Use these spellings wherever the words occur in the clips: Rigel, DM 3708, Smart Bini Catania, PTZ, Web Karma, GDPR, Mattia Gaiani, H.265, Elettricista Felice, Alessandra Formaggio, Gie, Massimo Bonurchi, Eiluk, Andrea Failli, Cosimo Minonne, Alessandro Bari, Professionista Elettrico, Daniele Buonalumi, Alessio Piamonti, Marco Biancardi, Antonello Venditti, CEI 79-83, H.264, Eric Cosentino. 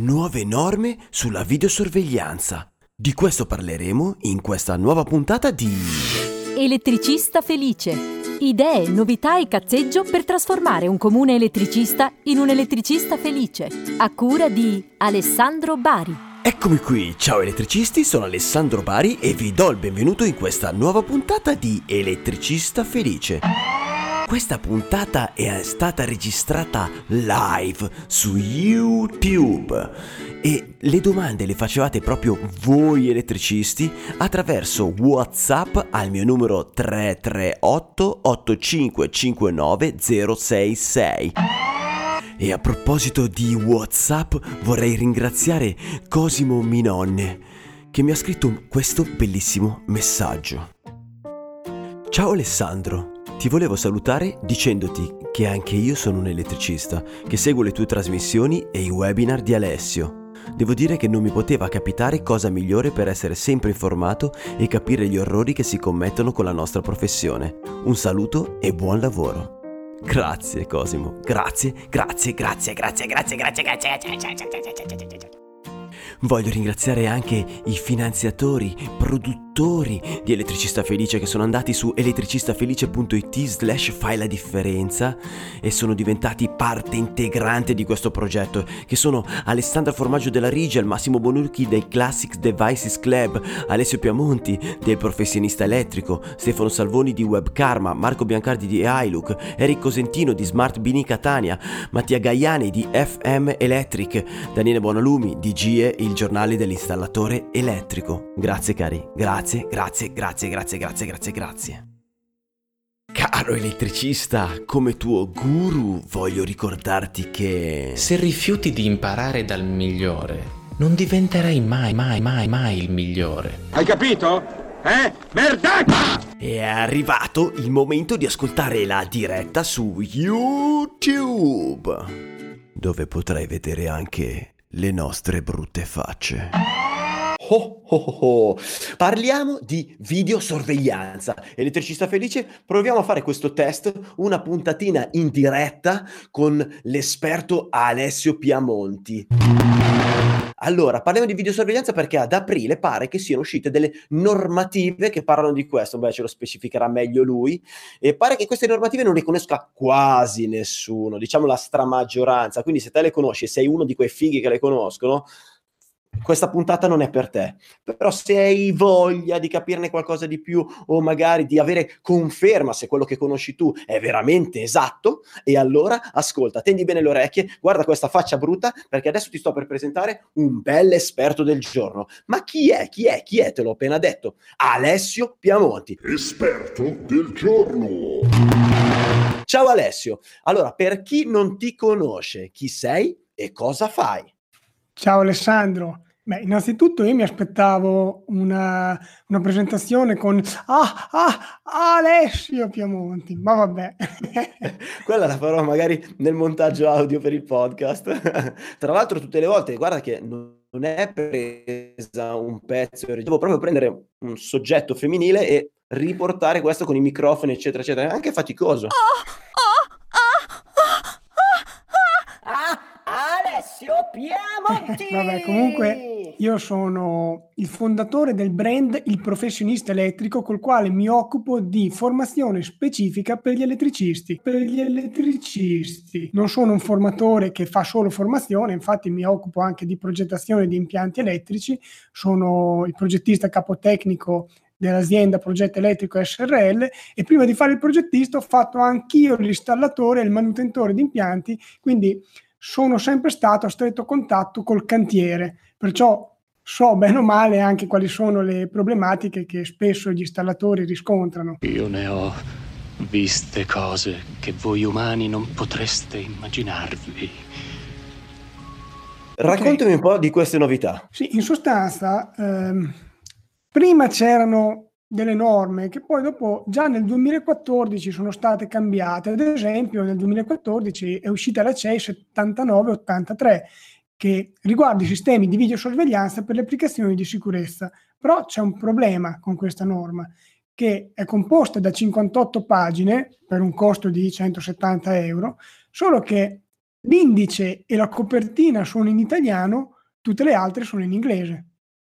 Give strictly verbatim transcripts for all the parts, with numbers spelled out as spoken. Nuove norme sulla videosorveglianza. Di questo parleremo in questa nuova puntata di Elettricista Felice. Idee, novità e cazzeggio per trasformare un comune elettricista in un elettricista felice. A cura di Alessandro Bari. Eccomi qui, ciao elettricisti, sono Alessandro Bari e vi do il benvenuto in questa nuova puntata di Elettricista Felice. Questa puntata è stata registrata live su YouTube e le domande le facevate proprio voi elettricisti attraverso WhatsApp al mio numero tre tre otto otto cinque cinque nove zero sei sei. E a proposito di WhatsApp vorrei ringraziare Cosimo Minonne che mi ha scritto questo bellissimo messaggio. Ciao Alessandro, ti volevo salutare dicendoti che anche io sono un elettricista che seguo le tue trasmissioni e i webinar di Alessio. Devo dire che non mi poteva capitare cosa migliore per essere sempre informato e capire gli orrori che si commettono con la nostra professione. Un saluto e buon lavoro. Grazie Cosimo, grazie, grazie, grazie, grazie, grazie, grazie, grazie, grazie. Voglio ringraziare anche i finanziatori, produttori di Elettricista Felice che sono andati su elettricistafelice.it slash fai la differenza e sono diventati parte integrante di questo progetto, che sono Alessandra Formaggio della Rigel, Massimo Bonurchi del Classics Devices Club, Alessio Piamonti del Professionista Elettrico, Stefano Salvoni di Web Karma, Marco Biancardi di Eiluk, Eric Cosentino di Smart Bini Catania, Mattia Gaiani di F M Electric, Daniele Buonalumi di Gie, il giornale dell'installatore elettrico. Grazie cari, grazie, grazie, grazie, grazie, grazie, grazie, grazie. Caro elettricista, come tuo guru voglio ricordarti che se rifiuti di imparare dal migliore, non diventerai mai, mai, mai, mai il migliore. Hai capito? Eh? Merdacca! È arrivato il momento di ascoltare la diretta su YouTube, dove potrai vedere anche le nostre brutte facce. Oh, oh, oh, oh. Parliamo di videosorveglianza. Elettricista Felice, proviamo a fare questo test, una puntatina in diretta con l'esperto Alessio Piamonti. Allora, parliamo di videosorveglianza perché ad aprile pare che siano uscite delle normative che parlano di questo. Beh, ce lo specificherà meglio lui. E pare che queste normative non le conosca quasi nessuno, diciamo la stramaggioranza. Quindi se te le conosci e sei uno di quei fighi che le conoscono, questa puntata non è per te. Però se hai voglia di capirne qualcosa di più o magari di avere conferma se quello che conosci tu è veramente esatto, e allora ascolta, tendi bene le orecchie, guarda questa faccia brutta perché adesso ti sto per presentare un bel esperto del giorno. Ma chi è? Chi è? Chi è? Te l'ho appena detto. Alessio Piamonti, esperto del giorno. Ciao Alessio. Allora, per chi non ti conosce, chi sei e cosa fai? Ciao Alessandro, beh innanzitutto io mi aspettavo una, una presentazione con ah, ah, Alessio Piamonti, ma vabbè. Quella la farò magari nel montaggio audio per il podcast. Tra l'altro tutte le volte, guarda che non è presa un pezzo, devo proprio prendere un soggetto femminile e riportare questo con i microfoni eccetera eccetera, è anche faticoso. Oh! Vabbè, comunque io sono il fondatore del brand Il Professionista Elettrico, col quale mi occupo di formazione specifica per gli elettricisti. Per gli elettricisti. Non sono un formatore che fa solo formazione, infatti mi occupo anche di progettazione di impianti elettrici, sono il progettista capotecnico dell'azienda Progetto Elettrico S R L e prima di fare il progettista ho fatto anch'io l'installatore e il manutentore di impianti, quindi sono sempre stato a stretto contatto col cantiere, perciò so bene o male anche quali sono le problematiche che spesso gli installatori riscontrano. Io ne ho viste cose che voi umani non potreste immaginarvi. Okay. Raccontami un po' di queste novità. Sì, in sostanza, ehm, prima c'erano delle norme che poi dopo già nel duemilaquattordici sono state cambiate. Ad esempio nel duemilaquattordici è uscita la C E I settantanove ottantatré che riguarda i sistemi di videosorveglianza per le applicazioni di sicurezza, però c'è un problema con questa norma che è composta da cinquantotto pagine per un costo di centosettanta euro, solo che l'indice e la copertina sono in italiano, tutte le altre sono in inglese.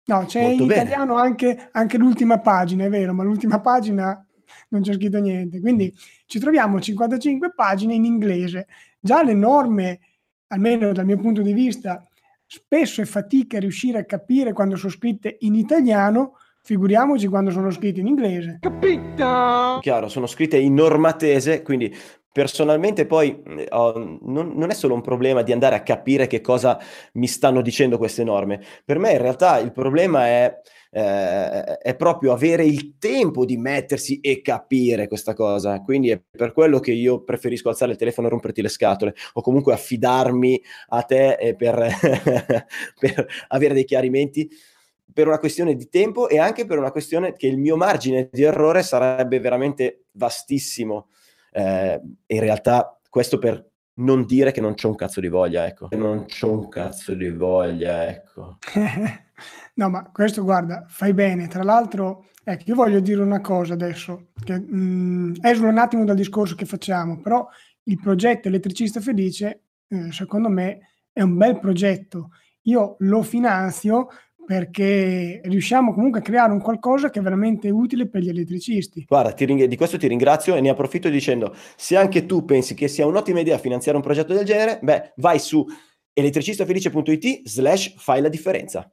No, c'è Molto in bene. italiano anche, anche l'ultima pagina, è vero, ma l'ultima pagina non c'è scritto niente. Quindi ci troviamo cinquantacinque pagine in inglese. Già le norme, almeno dal mio punto di vista, spesso è fatica a riuscire a capire quando sono scritte in italiano, figuriamoci quando sono scritte in inglese. Capito? Chiaro, sono scritte in normatese, quindi... Personalmente poi oh, non, non è solo un problema di andare a capire che cosa mi stanno dicendo queste norme. Per me in realtà il problema è, eh, è proprio avere il tempo di mettersi e capire questa cosa. Quindi è per quello che io preferisco alzare il telefono e romperti le scatole, o comunque affidarmi a te eh, per, per avere dei chiarimenti, per una questione di tempo e anche per una questione che il mio margine di errore sarebbe veramente vastissimo. Eh, in realtà questo per non dire che non c'ho un cazzo di voglia, ecco. Non c'ho un cazzo di voglia, ecco. No, ma questo, guarda, fai bene. Tra l'altro, ecco, io voglio dire una cosa adesso, che mh, esula un attimo dal discorso che facciamo, però il progetto Elettricista Felice, eh, secondo me, è un bel progetto. Io lo finanzio perché riusciamo comunque a creare un qualcosa che è veramente utile per gli elettricisti. Guarda, ti ring- di questo ti ringrazio e ne approfitto dicendo, se anche tu pensi che sia un'ottima idea finanziare un progetto del genere, beh, vai su elettricistafelice.it slash fai la differenza.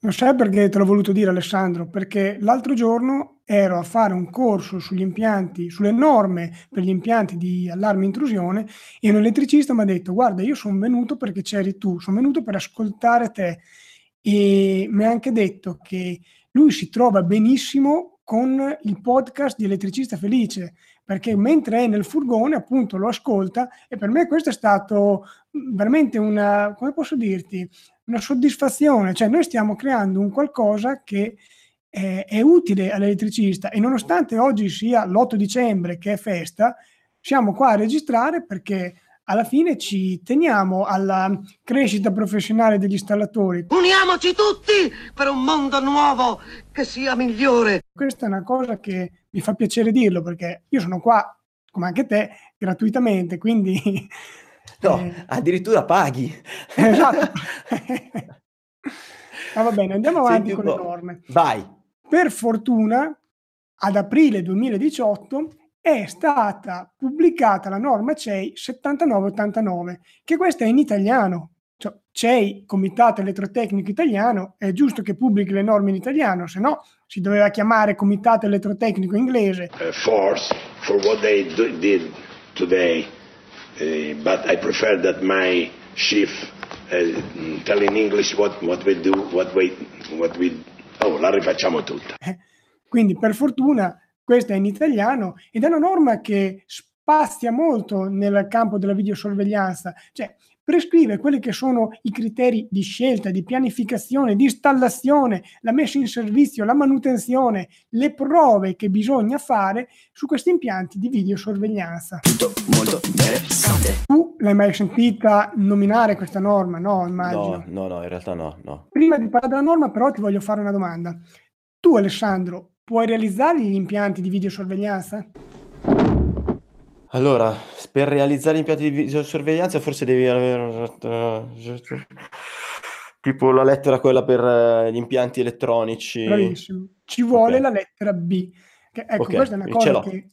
Lo sai perché te l'ho voluto dire, Alessandro? Perché l'altro giorno ero a fare un corso sugli impianti, sulle norme per gli impianti di allarme intrusione, e un elettricista mi ha detto, guarda, io sono venuto perché c'eri tu, sono venuto per ascoltare te. E mi ha anche detto che lui si trova benissimo con il podcast di Elettricista Felice, perché mentre è nel furgone appunto lo ascolta, e per me questo è stato veramente una, come posso dirti, una soddisfazione. Cioè noi stiamo creando un qualcosa che è, è utile all'elettricista, e nonostante oggi sia l'otto dicembre che è festa, siamo qua a registrare perché alla fine ci teniamo alla crescita professionale degli installatori. Uniamoci tutti per un mondo nuovo che sia migliore. Questa è una cosa che mi fa piacere dirlo, perché io sono qua, come anche te, gratuitamente, quindi... No, eh... addirittura paghi. Esatto. Ma va bene, andiamo avanti. Senti, con le norme. Vai. Per fortuna, ad aprile duemiladiciotto... è stata pubblicata la norma C E I settantanove ottantanove, che questa è in italiano. Cioè, C E I, Comitato Elettrotecnico Italiano, è giusto che pubblichi le norme in italiano, se no si doveva chiamare Comitato Elettrotecnico Inglese. Uh, force for what they do, did today, uh, but I prefer that my chief uh, tell in English what, what we do, what we, what we... Oh, la rifacciamo tutta. Quindi, per fortuna... Questa è in italiano ed è una norma che spazia molto nel campo della videosorveglianza, cioè prescrive quelli che sono i criteri di scelta, di pianificazione, di installazione, la messa in servizio, la manutenzione, le prove che bisogna fare su questi impianti di videosorveglianza. Tutto molto interessante. Tu l'hai mai sentita nominare questa norma? No, immagino. No, no, no, in realtà no, no. Prima di parlare della norma però ti voglio fare una domanda. Tu, Alessandro, puoi realizzare gli impianti di videosorveglianza? Allora, per realizzare gli impianti di videosorveglianza forse devi avere tipo la lettera quella per gli impianti elettronici. Bravissimo. Ci vuole, okay, la lettera B. Che, ecco, okay, questa è una cosa che,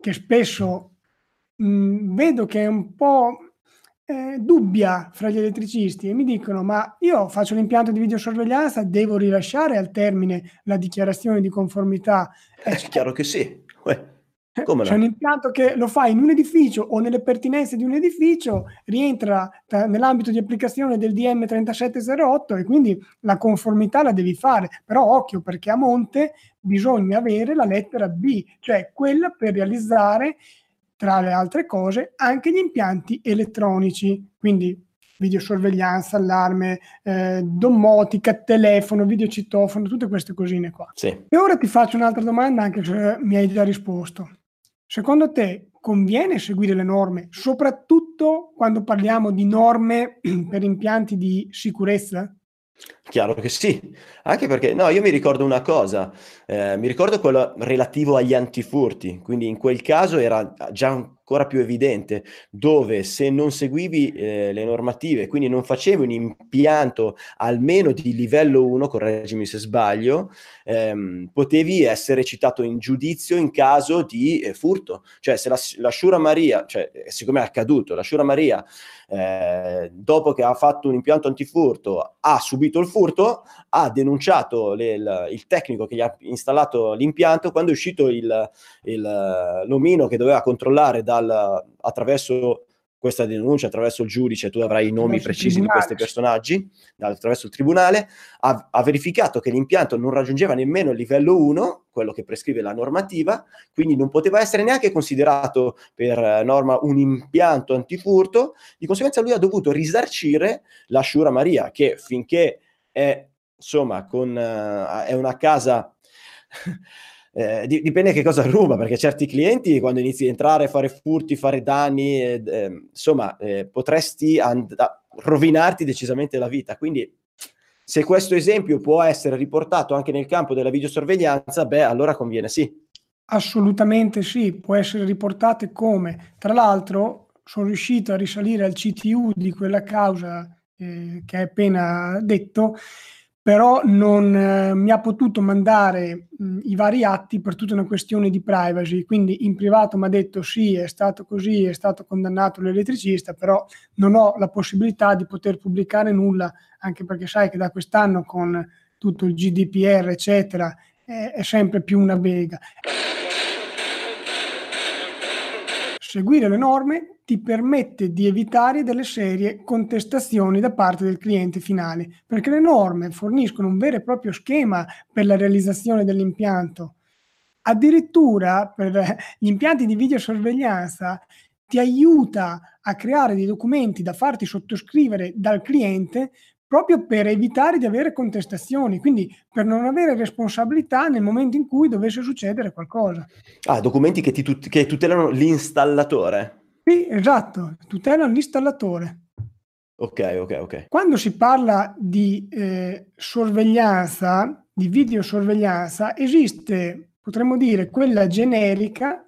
che spesso mh, vedo che è un po' eh, dubbia fra gli elettricisti, e mi dicono, ma io faccio l'impianto di videosorveglianza, devo rilasciare al termine la dichiarazione di conformità? Eh, è chiaro che sì. Uè, come c'è no? Un impianto che lo fai in un edificio o nelle pertinenze di un edificio rientra t- nell'ambito di applicazione del D M trentasette zero otto, e quindi la conformità la devi fare, però occhio, perché a monte bisogna avere la lettera B, cioè quella per realizzare, tra le altre cose, anche gli impianti elettronici, quindi videosorveglianza, allarme, eh, domotica, telefono, videocitofono, tutte queste cosine qua. Sì. E ora ti faccio un'altra domanda, anche se mi hai già risposto. Secondo te conviene seguire le norme, soprattutto quando parliamo di norme per impianti di sicurezza? Chiaro che sì, anche perché no, io mi ricordo una cosa, eh, mi ricordo quello relativo agli antifurti, quindi in quel caso era già un ancora più evidente, dove se non seguivi eh, le normative, quindi non facevi un impianto almeno di livello uno, correggimi se sbaglio, ehm, potevi essere citato in giudizio in caso di eh, furto. Cioè se la, la Sciura Maria, cioè, siccome è accaduto, la Sciura Maria eh, dopo che ha fatto un impianto antifurto ha subito il furto, ha denunciato le, il, il tecnico che gli ha installato l'impianto, quando è uscito il, il, l'omino che doveva controllare dal, attraverso questa denuncia, attraverso il giudice, tu avrai i nomi precisi di questi personaggi, attraverso il tribunale, ha, ha verificato che l'impianto non raggiungeva nemmeno il livello uno, quello che prescrive la normativa, quindi non poteva essere neanche considerato per norma un impianto antifurto, di conseguenza lui ha dovuto risarcire la Sciura Maria, che finché è, insomma, con, uh, è una casa... Eh, dipende che cosa ruba, perché certi clienti quando inizi a entrare, fare furti, fare danni, eh, eh, insomma, eh, potresti and- rovinarti decisamente la vita. Quindi se questo esempio può essere riportato anche nel campo della videosorveglianza, beh, allora conviene sì. Assolutamente sì, può essere riportato come, tra l'altro, sono riuscito a risalire al C T U di quella causa eh, che hai appena detto, però non eh, mi ha potuto mandare mh, i vari atti per tutta una questione di privacy, quindi in privato mi ha detto sì, è stato così, è stato condannato l'elettricista, però non ho la possibilità di poter pubblicare nulla, anche perché sai che da quest'anno con tutto il G D P R, eccetera, è, è sempre più una vega. Seguire le norme ti permette di evitare delle serie contestazioni da parte del cliente finale, perché le norme forniscono un vero e proprio schema per la realizzazione dell'impianto. Addirittura per gli impianti di videosorveglianza ti aiuta a creare dei documenti da farti sottoscrivere dal cliente proprio per evitare di avere contestazioni, quindi per non avere responsabilità nel momento in cui dovesse succedere qualcosa. Ah, documenti che, ti tut- che tutelano l'installatore. Sì, esatto, tutela l'installatore. Ok, ok, ok. Quando si parla di eh, sorveglianza, di videosorveglianza, esiste, potremmo dire, quella generica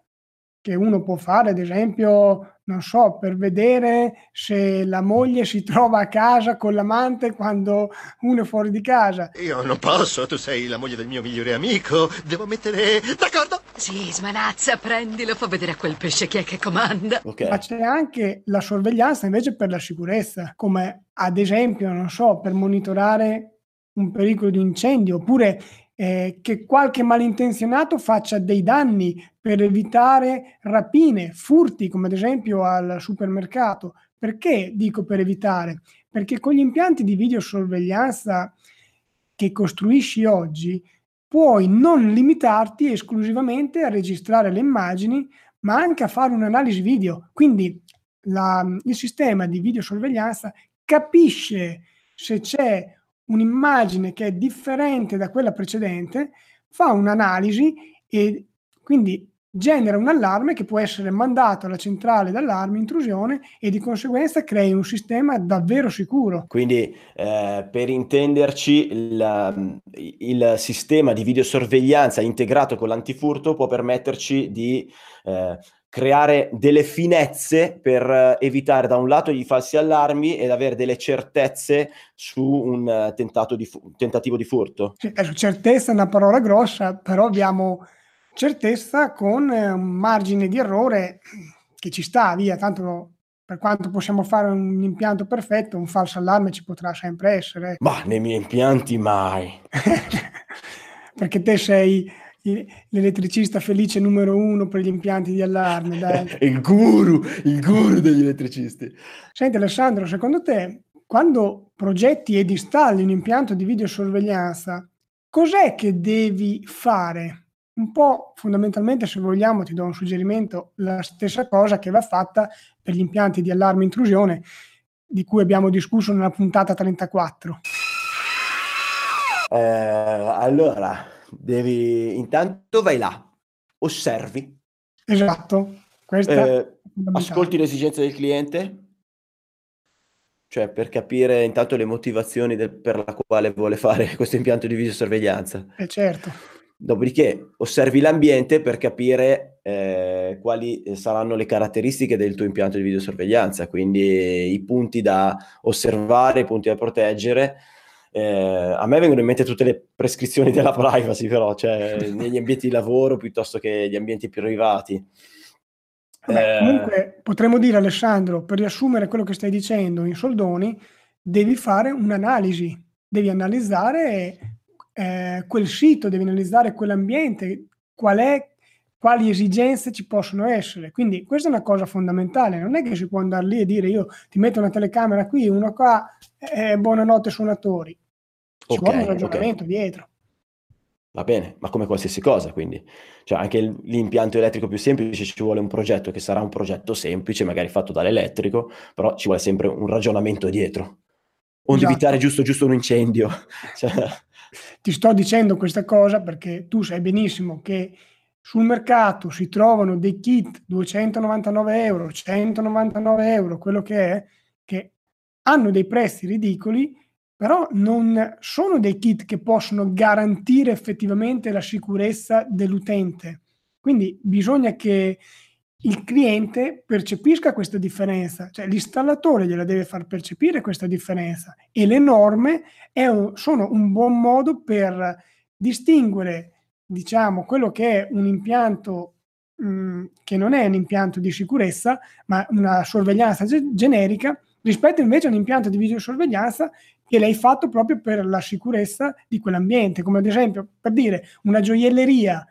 che uno può fare, ad esempio, non so, per vedere se la moglie si trova a casa con l'amante quando uno è fuori di casa. Io non posso, tu sei la moglie del mio migliore amico, devo mettere d'accordo. Sì, smanazza, prendilo, fa vedere a quel pesce chi è che comanda. Okay. Ma c'è anche la sorveglianza invece per la sicurezza, come ad esempio, non so, per monitorare un pericolo di incendio, oppure eh, che qualche malintenzionato faccia dei danni per evitare rapine, furti, come ad esempio al supermercato. Perché dico per evitare? Perché con gli impianti di videosorveglianza che costruisci oggi, puoi non limitarti esclusivamente a registrare le immagini, ma anche a fare un'analisi video. Quindi la, il sistema di videosorveglianza capisce se c'è un'immagine che è differente da quella precedente, fa un'analisi e quindi genera un allarme che può essere mandato alla centrale d'allarme intrusione e di conseguenza crei un sistema davvero sicuro. Quindi eh, per intenderci il, il sistema di videosorveglianza integrato con l'antifurto può permetterci di eh, creare delle finezze per evitare da un lato i falsi allarmi ed avere delle certezze su un tentato di fu- tentativo di furto. Adesso, certezza è una parola grossa, però abbiamo certezza con un margine di errore che ci sta, via, tanto per quanto possiamo fare un impianto perfetto, un falso allarme ci potrà sempre essere. Ma nei miei impianti mai. Perché te sei l'elettricista felice numero uno per gli impianti di allarme, dai. il guru, il guru degli elettricisti. Senti Alessandro, secondo te quando progetti ed installi un impianto di videosorveglianza, cos'è che devi fare? Un po' fondamentalmente, se vogliamo, ti do un suggerimento, la stessa cosa che va fatta per gli impianti di allarme intrusione di cui abbiamo discusso nella puntata trentaquattro. Eh, allora, devi intanto vai là, osservi. Esatto. Questa eh, ascolti le esigenze del cliente, cioè per capire intanto le motivazioni del, per la quale vuole fare questo impianto di videosorveglianza. Eh certo. Dopodiché osservi l'ambiente per capire eh, quali saranno le caratteristiche del tuo impianto di videosorveglianza, quindi i punti da osservare, i punti da proteggere. Eh, a me vengono in mente tutte le prescrizioni della privacy, però, cioè negli ambienti di lavoro piuttosto che gli ambienti privati. Vabbè, eh... Comunque potremmo dire, Alessandro, per riassumere quello che stai dicendo in soldoni, devi fare un'analisi, devi analizzare... E... Eh, quel sito, devi analizzare quell'ambiente, qual è, quali esigenze ci possono essere. Quindi questa è una cosa fondamentale, non è che si può andare lì e dire io ti metto una telecamera qui, uno qua, eh, buonanotte suonatori. Ci okay, vuole un ragionamento okay. dietro. Va bene, ma come qualsiasi cosa, quindi. Cioè anche l'impianto elettrico più semplice ci vuole un progetto, che sarà un progetto semplice, magari fatto dall'elettrico, però ci vuole sempre un ragionamento dietro. O esatto. evitare giusto giusto un incendio. Cioè... Ti sto dicendo questa cosa perché tu sai benissimo che sul mercato si trovano dei kit duecentonovantanove euro, centonovantanove euro, quello che è, che hanno dei prezzi ridicoli, però non sono dei kit che possono garantire effettivamente la sicurezza dell'utente. Quindi bisogna che il cliente percepisca questa differenza, cioè l'installatore gliela deve far percepire questa differenza, e le norme è un, sono un buon modo per distinguere, diciamo, quello che è un impianto mh, che non è un impianto di sicurezza, ma una sorveglianza ge- generica, rispetto invece a un impianto di videosorveglianza che l'hai fatto proprio per la sicurezza di quell'ambiente, come ad esempio, per dire, una gioielleria.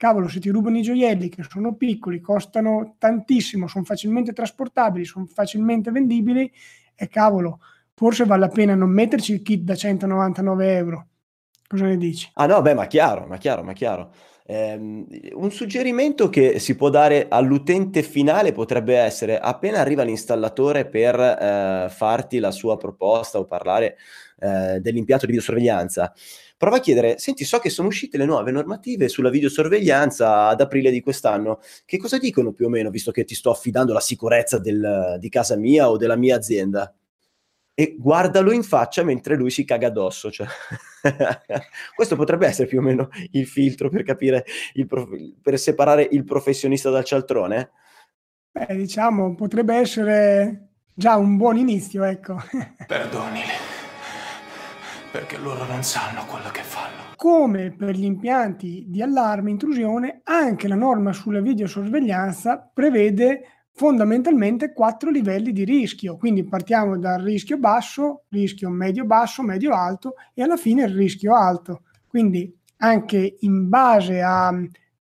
Cavolo, se ti rubano i gioielli, che sono piccoli, costano tantissimo, sono facilmente trasportabili, sono facilmente vendibili, e cavolo, forse vale la pena non metterci il kit da centonovantanove euro. Cosa ne dici? Ah no, beh, ma chiaro, ma chiaro, ma chiaro. Eh, un suggerimento che si può dare all'utente finale potrebbe essere, appena arriva l'installatore per eh, farti la sua proposta o parlare eh, dell'impianto di videosorveglianza, prova a chiedere, senti, so che sono uscite le nuove normative sulla videosorveglianza ad aprile di quest'anno, che cosa dicono più o meno, visto che ti sto affidando la sicurezza del, di casa mia o della mia azienda? E guardalo in faccia mentre lui si caga addosso. Cioè. Questo potrebbe essere più o meno il filtro per capire, il prof- per separare il professionista dal cialtrone? Beh, diciamo, potrebbe essere già un buon inizio, ecco. Perdonile. Perché loro non sanno quello che fanno. Come per gli impianti di allarme intrusione, anche la norma sulla videosorveglianza prevede fondamentalmente quattro livelli di rischio. Quindi partiamo dal rischio basso, rischio medio-basso, medio-alto e alla fine il rischio alto. Quindi anche in base a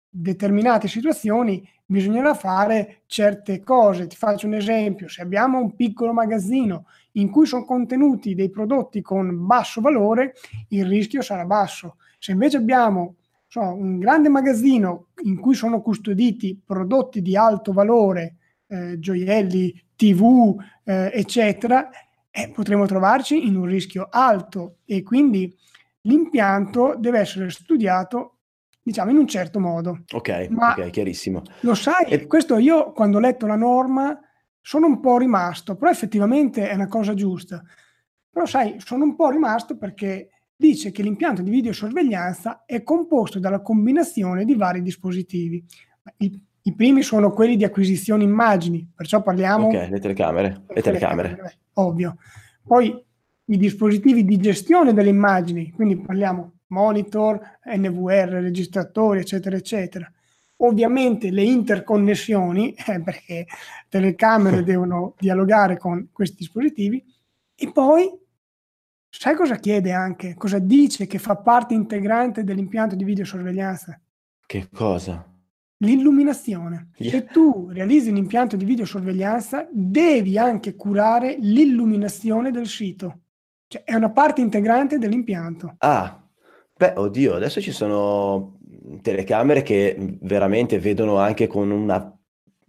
determinate situazioni bisognerà fare certe cose. Ti faccio un esempio: se abbiamo un piccolo magazzino in cui sono contenuti dei prodotti con basso valore, il rischio sarà basso. Se invece abbiamo so, un grande magazzino in cui sono custoditi prodotti di alto valore, eh, gioielli, tivù, eh, eccetera, eh, potremo trovarci in un rischio alto, e quindi l'impianto deve essere studiato, diciamo, in un certo modo. Ok, ma ok, chiarissimo. Lo sai, e... questo io quando ho letto la norma sono un po' rimasto, però effettivamente è una cosa giusta. Però sai, sono un po' rimasto perché dice che l'impianto di videosorveglianza è composto dalla combinazione di vari dispositivi. I, i primi sono quelli di acquisizione immagini, perciò parliamo... Ok, le telecamere, le telecamere. telecamere beh, ovvio. Poi i dispositivi di gestione delle immagini, quindi parliamo... monitor, N V R, registratori, eccetera, eccetera. Ovviamente le interconnessioni, eh, perché telecamere devono dialogare con questi dispositivi. E poi, sai cosa chiede anche? Cosa dice che fa parte integrante dell'impianto di videosorveglianza? Che cosa? L'illuminazione. Yeah. Se tu realizzi un impianto di videosorveglianza, devi anche curare l'illuminazione del sito. Cioè, è una parte integrante dell'impianto. Ah, beh, oddio, adesso ci sono telecamere che veramente vedono anche con una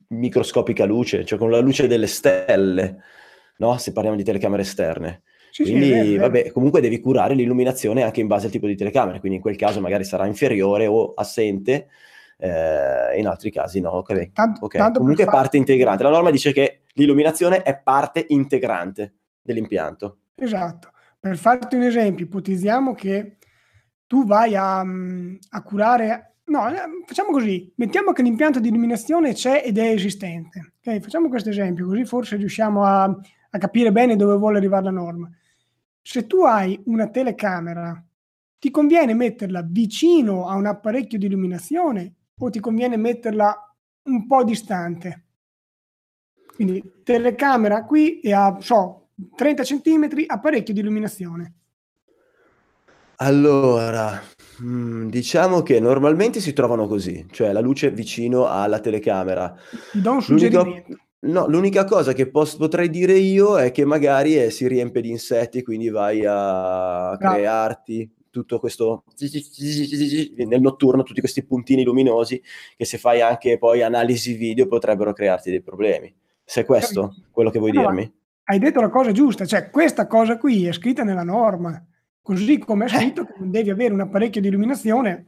microscopica luce, cioè con la luce delle stelle, no? Se parliamo di telecamere esterne. Sì, quindi, sì, è vero, vabbè, comunque devi curare l'illuminazione anche in base al tipo di telecamera, quindi in quel caso magari sarà inferiore o assente, eh, in altri casi no. Okay. Tanto, okay. Tanto comunque è parte integrante. La norma dice che l'illuminazione è parte integrante dell'impianto. Esatto. Per farti un esempio, ipotizziamo che tu vai a, a curare... No, facciamo così, mettiamo che l'impianto di illuminazione c'è ed è esistente. Okay? Facciamo questo esempio, così forse riusciamo a, a capire bene dove vuole arrivare la norma. Se tu hai una telecamera, ti conviene metterla vicino a un apparecchio di illuminazione o ti conviene metterla un po' distante? Quindi telecamera qui e a, so, trenta centimetri, apparecchio di illuminazione. Allora, diciamo che normalmente si trovano così, cioè la luce vicino alla telecamera. Ti do un suggerimento. L'unica, no, l'unica cosa che posso, potrei dire io è che magari eh, si riempie di insetti, quindi vai a Bravo. crearti tutto questo nel notturno, tutti questi puntini luminosi che se fai anche poi analisi video potrebbero crearti dei problemi. Se è questo quello che vuoi no, dirmi? Hai detto la cosa giusta, cioè questa cosa qui è scritta nella norma. Così come è scritto che non devi avere un apparecchio di illuminazione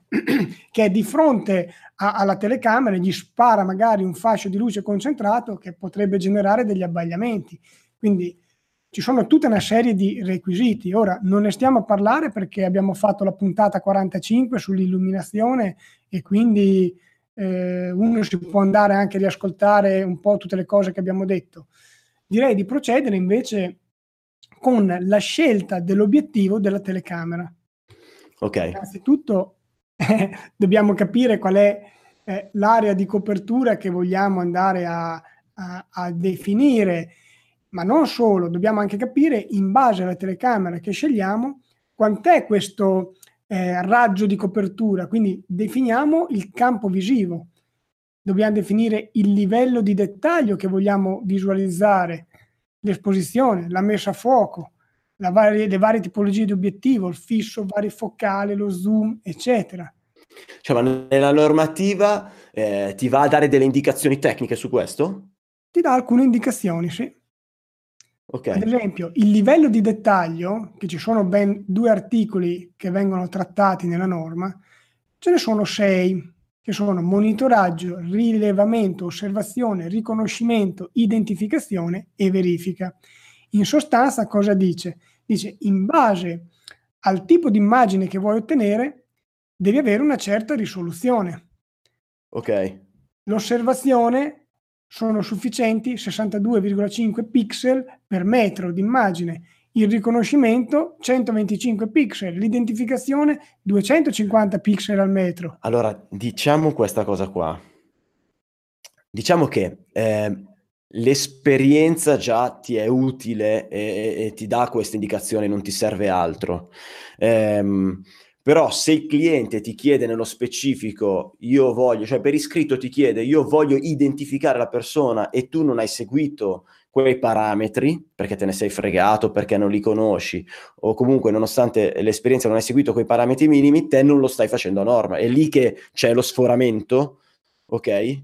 che è di fronte a, alla telecamera e gli spara magari un fascio di luce concentrato che potrebbe generare degli abbagliamenti. Quindi ci sono tutta una serie di requisiti. Ora non ne stiamo a parlare perché abbiamo fatto la puntata quarantacinque sull'illuminazione e quindi eh, uno si può andare anche a riascoltare un po' tutte le cose che abbiamo detto. Direi di procedere invece con la scelta dell'obiettivo della telecamera. Ok. Innanzitutto eh, dobbiamo capire qual è eh, l'area di copertura che vogliamo andare a, a, a definire, ma non solo, dobbiamo anche capire in base alla telecamera che scegliamo quant'è questo eh, raggio di copertura, quindi definiamo il campo visivo, dobbiamo definire il livello di dettaglio che vogliamo visualizzare, l'esposizione, la messa a fuoco, la varie, le varie tipologie di obiettivo, il fisso, varifocale, lo zoom, eccetera. Cioè, ma nella normativa eh, ti va a dare delle indicazioni tecniche su questo? Ti dà alcune indicazioni, sì. Okay. Ad esempio, il livello di dettaglio, che ci sono ben due articoli che vengono trattati nella norma, ce ne sono sei, che sono monitoraggio, rilevamento, osservazione, riconoscimento, identificazione e verifica. In sostanza cosa dice? Dice in base al tipo di immagine che vuoi ottenere devi avere una certa risoluzione. Ok. L'osservazione sono sufficienti sessantadue virgola cinque pixel per metro di immagine, il riconoscimento centoventicinque pixel, l'identificazione duecentocinquanta pixel al metro. Allora, diciamo questa cosa qua. Diciamo che eh, l'esperienza già ti è utile e, e ti dà questa indicazione, non ti serve altro. Ehm, però se il cliente ti chiede nello specifico, io voglio, cioè per iscritto ti chiede, io voglio identificare la persona e tu non hai seguito quei parametri, perché te ne sei fregato, perché non li conosci, o comunque nonostante l'esperienza non hai seguito quei parametri minimi, te non lo stai facendo a norma. È lì che c'è lo sforamento, ok?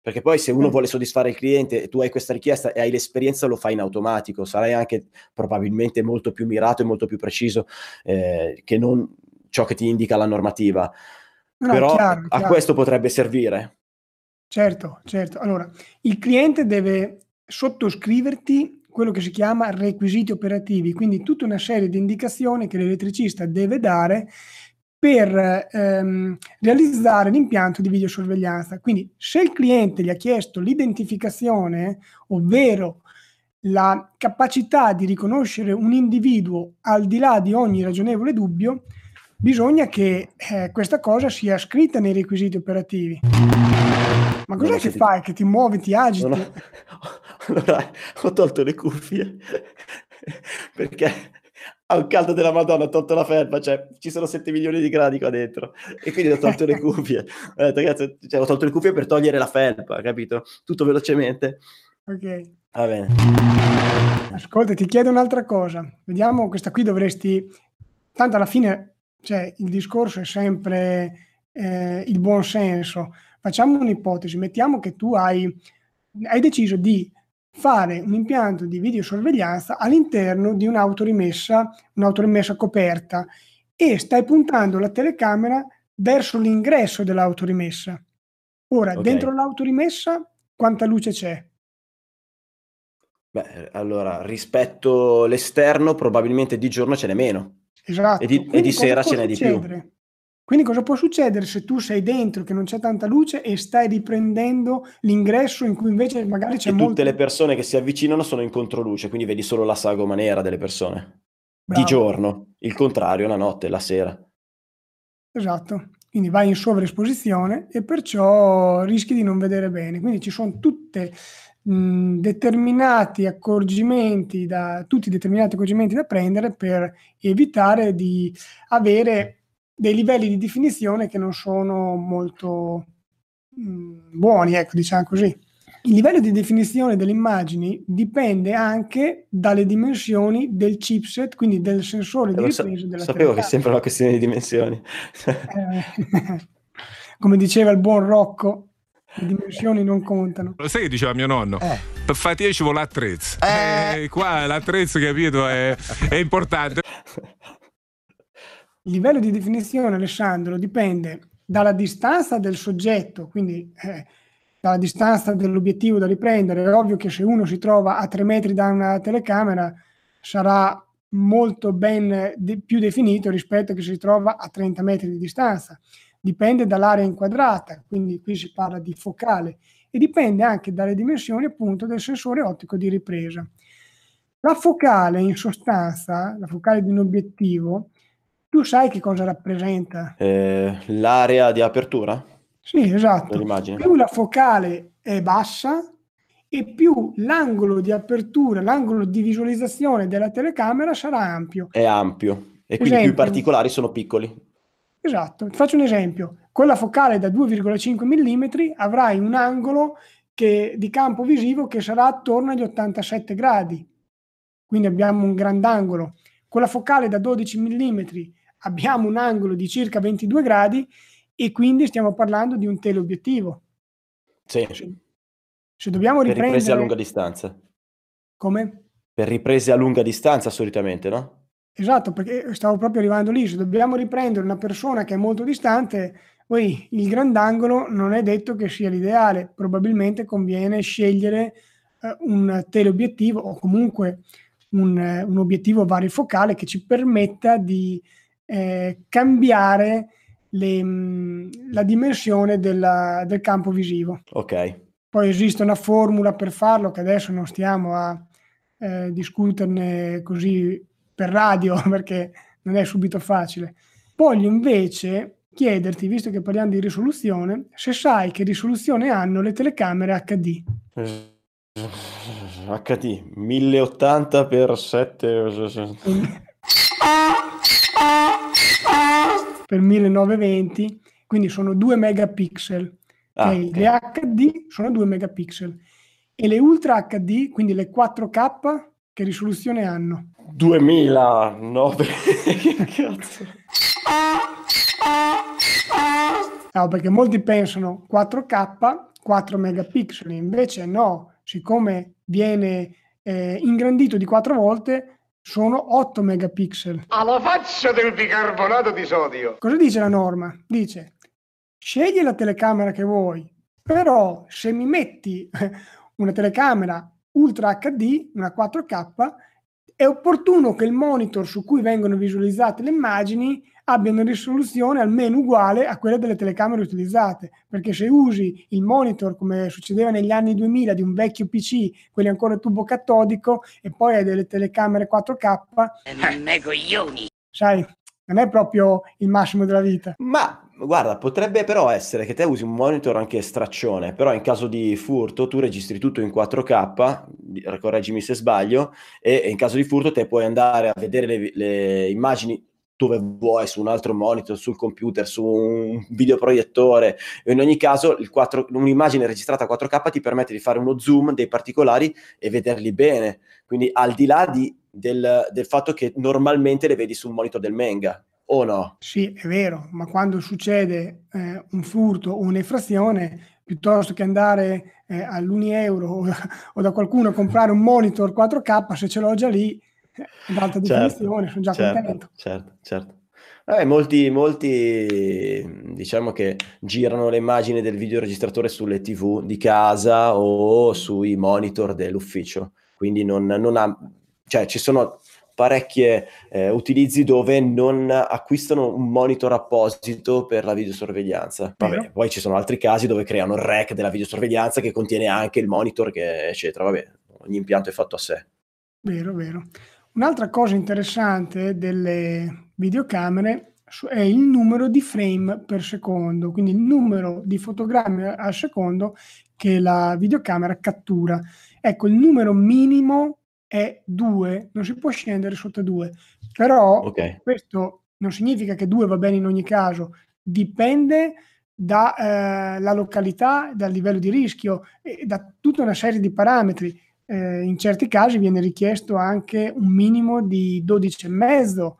Perché poi se uno vuole soddisfare il cliente e tu hai questa richiesta e hai l'esperienza, lo fai in automatico. Sarai anche probabilmente molto più mirato e molto più preciso eh, che non ciò che ti indica la normativa. No, però chiaro, a chiaro. Questo potrebbe servire. Certo, certo. Allora, il cliente deve... sottoscriverti quello che si chiama requisiti operativi, quindi tutta una serie di indicazioni che l'elettricista deve dare per ehm, realizzare l'impianto di videosorveglianza. Quindi se il cliente gli ha chiesto l'identificazione, ovvero la capacità di riconoscere un individuo al di là di ogni ragionevole dubbio, bisogna che eh, questa cosa sia scritta nei requisiti operativi. Ma cos'è che fai? Che ti muovi, ti agiti? No, no. Allora, ho tolto le cuffie perché ha un caldo della Madonna, ho tolto la felpa, cioè ci sono sette milioni di gradi qua dentro e quindi ho tolto le cuffie. Ho detto, ragazzi, cioè, ho tolto le cuffie per togliere la felpa, capito? Tutto velocemente. Ok. Va bene. Ascolta, ti chiedo un'altra cosa. Vediamo, questa qui dovresti... Tanto alla fine, cioè, il discorso è sempre eh, il buon senso. Facciamo un'ipotesi, mettiamo che tu hai, hai deciso di fare un impianto di videosorveglianza all'interno di un'autorimessa, un'autorimessa coperta e stai puntando la telecamera verso l'ingresso dell'autorimessa. Ora, okay. Dentro l'autorimessa quanta luce c'è? Beh, allora, rispetto all'esterno probabilmente di giorno ce n'è meno. Esatto. E di, e di sera ce n'è di più. Quindi cosa può succedere se tu sei dentro, che non c'è tanta luce e stai riprendendo l'ingresso in cui invece magari c'è e molto... tutte le persone che si avvicinano sono in controluce, quindi vedi solo la sagoma nera delle persone. Bravo. Di giorno, il contrario la notte, la sera. Esatto, quindi vai in sovraesposizione e perciò rischi di non vedere bene. Quindi ci sono tutte... Mh, determinati accorgimenti da tutti determinati accorgimenti da prendere per evitare di avere dei livelli di definizione che non sono molto mh, buoni, ecco, diciamo così. Il livello di definizione delle immagini dipende anche dalle dimensioni del chipset, quindi del sensore di ripresa della telecamera. Sapevo che è sempre una questione di dimensioni. eh, come diceva il buon Rocco, le dimensioni non contano. Lo sai che diceva mio nonno? Eh. Per fare dieci vuole l'attrezzo. Eh. Eh, qua l'attrezzo, capito, è, è importante. Il livello di definizione, Alessandro, dipende dalla distanza del soggetto, quindi eh, dalla distanza dell'obiettivo da riprendere. È ovvio che se uno si trova a tre metri da una telecamera sarà molto ben de- più definito rispetto a che si trova a trenta metri di distanza. Dipende dall'area inquadrata, quindi qui si parla di focale, e dipende anche dalle dimensioni appunto del sensore ottico di ripresa. La focale, in sostanza, la focale di un obiettivo, tu sai che cosa rappresenta? Eh, l'area di apertura? Sì, esatto. L'immagine. Più la focale è bassa e più l'angolo di apertura, l'angolo di visualizzazione della telecamera sarà ampio. È ampio, e quindi esempio, più i particolari sono piccoli. Esatto, ti faccio un esempio. Con la focale da due virgola cinque millimetri avrai un angolo che, di campo visivo che sarà attorno agli ottantasette gradi, quindi abbiamo un grandangolo. Con la focale da dodici millimetri abbiamo un angolo di circa ventidue gradi e quindi stiamo parlando di un teleobiettivo. Sì. Se, se dobbiamo riprendere... Per riprese a lunga distanza. Come? Per riprese a lunga distanza solitamente, no? Esatto, perché stavo proprio arrivando lì. Se dobbiamo riprendere una persona che è molto distante, poi il grandangolo non è detto che sia l'ideale. Probabilmente conviene scegliere eh, un teleobiettivo o comunque un, un obiettivo varifocale che ci permetta di eh, cambiare le, mh, la dimensione della, del campo visivo. Ok. Poi esiste una formula per farlo che adesso non stiamo a eh, discuterne così per radio, perché non è subito facile. Voglio invece chiederti, visto che parliamo di risoluzione, se sai che risoluzione hanno le telecamere acca di. acca di, mille ottanta per sette... per millenovecentoventi, quindi sono due megapixel. Ah, okay. Le acca di sono due megapixel. E le Ultra acca di, quindi le quattro K, che risoluzione hanno? duemilanove. Che cazzo? No, perché molti pensano quattro K, quattro megapixel, invece no, siccome viene eh, ingrandito di quattro volte, sono otto megapixel. Alla faccia del bicarbonato di sodio! Cosa dice la norma? Dice, scegli la telecamera che vuoi, però se mi metti una telecamera Ultra acca di, una quattro K, è opportuno che il monitor su cui vengono visualizzate le immagini abbia una risoluzione almeno uguale a quella delle telecamere utilizzate, perché se usi il monitor come succedeva negli anni duemila di un vecchio P C, quelli ancora a tubo catodico, e poi hai delle telecamere quattro K, eh, coglioni. Sai, non è proprio il massimo della vita. Ma guarda, potrebbe però essere che te usi un monitor anche straccione, però in caso di furto tu registri tutto in quattro K, correggimi se sbaglio, e, e in caso di furto te puoi andare a vedere le, le immagini dove vuoi, su un altro monitor, sul computer, su un videoproiettore. In ogni caso il quattro, un'immagine registrata a quattro K ti permette di fare uno zoom dei particolari e vederli bene, quindi al di là di, del, del fatto che normalmente le vedi sul monitor del Menga. O no? Sì, è vero, ma quando succede eh, un furto o un'effrazione, piuttosto che andare eh, all'Unieuro o, o da qualcuno a comprare un monitor quattro K, se ce l'ho già lì, ad alta definizione, certo, sono già certo, contento. Certo, certo. Eh, molti, molti diciamo che girano le immagini del videoregistratore sulle tivù di casa o sui monitor dell'ufficio, quindi non, non ha... Cioè, ci sono... parecchie eh, utilizzi dove non acquistano un monitor apposito per la videosorveglianza. Va bene, poi ci sono altri casi dove creano il rack della videosorveglianza che contiene anche il monitor, che, eccetera. Vabbè, ogni impianto è fatto a sé. Vero, vero. Un'altra cosa interessante delle videocamere è il numero di frame per secondo, quindi il numero di fotogrammi al secondo che la videocamera cattura. Ecco, il numero minimo è due, non si può scendere sotto due, però okay. Questo non significa che due va bene in ogni caso, dipende dalla eh, località, dal livello di rischio e da tutta una serie di parametri. Eh, in certi casi viene richiesto anche un minimo di dodici e mezzo.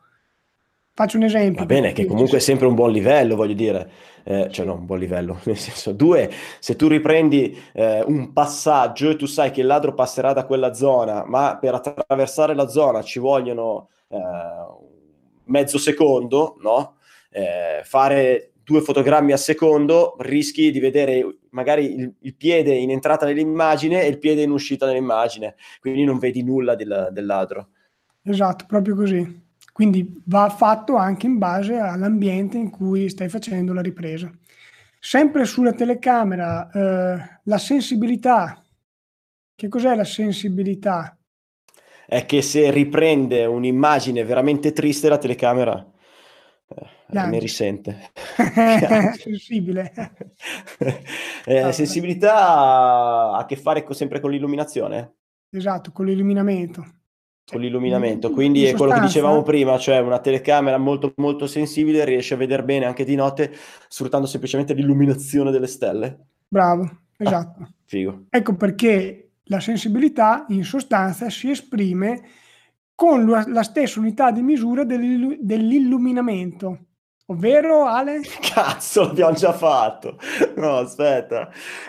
Faccio un esempio. Va bene, che comunque è sempre un buon livello, voglio dire, eh, cioè no, un buon livello, nel senso, due, se tu riprendi eh, un passaggio e tu sai che il ladro passerà da quella zona, ma per attraversare la zona ci vogliono eh, mezzo secondo, no? Eh, fare due fotogrammi al secondo, rischi di vedere magari il, il piede in entrata nell'immagine e il piede in uscita nell'immagine, quindi non vedi nulla del, del ladro. Esatto, proprio così. Quindi va fatto anche in base all'ambiente in cui stai facendo la ripresa. Sempre sulla telecamera, eh, la sensibilità. Che cos'è la sensibilità? È che se riprende un'immagine veramente triste, la telecamera eh, ne risente. Sensibile. eh, ah, sensibilità ha a che fare con, sempre con l'illuminazione. Esatto, con l'illuminamento. Con l'illuminamento, quindi è quello che dicevamo prima, cioè una telecamera molto molto sensibile riesce a vedere bene anche di notte sfruttando semplicemente l'illuminazione delle stelle. Bravo, esatto. Ah, figo. Ecco perché la sensibilità in sostanza si esprime con la stessa unità di misura dell'illu- dell'illuminamento, ovvero Ale? Cazzo, l'abbiamo già fatto! No, aspetta.